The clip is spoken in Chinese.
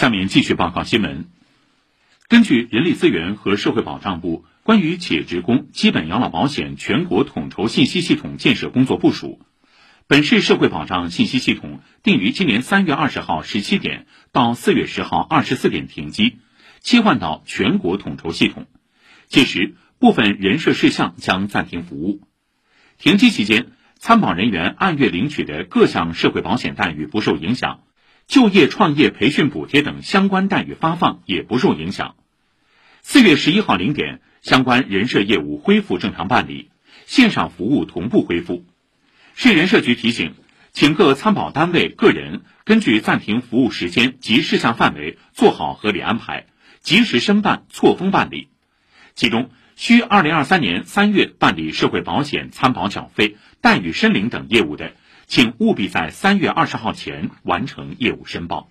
下面继续报告新闻。根据人力资源和社会保障部关于企业职工基本养老保险全国统筹信息系统建设工作部署，本市社会保障信息系统定于今年3月20号17点到4月10号24点停机，切换到全国统筹系统。届时，部分人社事项将暂停服务。停机期间，参保人员按月领取的各项社会保险待遇不受影响，就业创业培训补贴等相关待遇发放也不受影响。4月11号0点，相关人社业务恢复正常办理，线上服务同步恢复。市人社局提醒，请各参保单位、个人根据暂停服务时间及事项范围做好合理安排，及时申办、错峰办理。其中，需2023年3月办理社会保险参保缴费、待遇申领等业务的，请务必在3月20号前完成业务申报。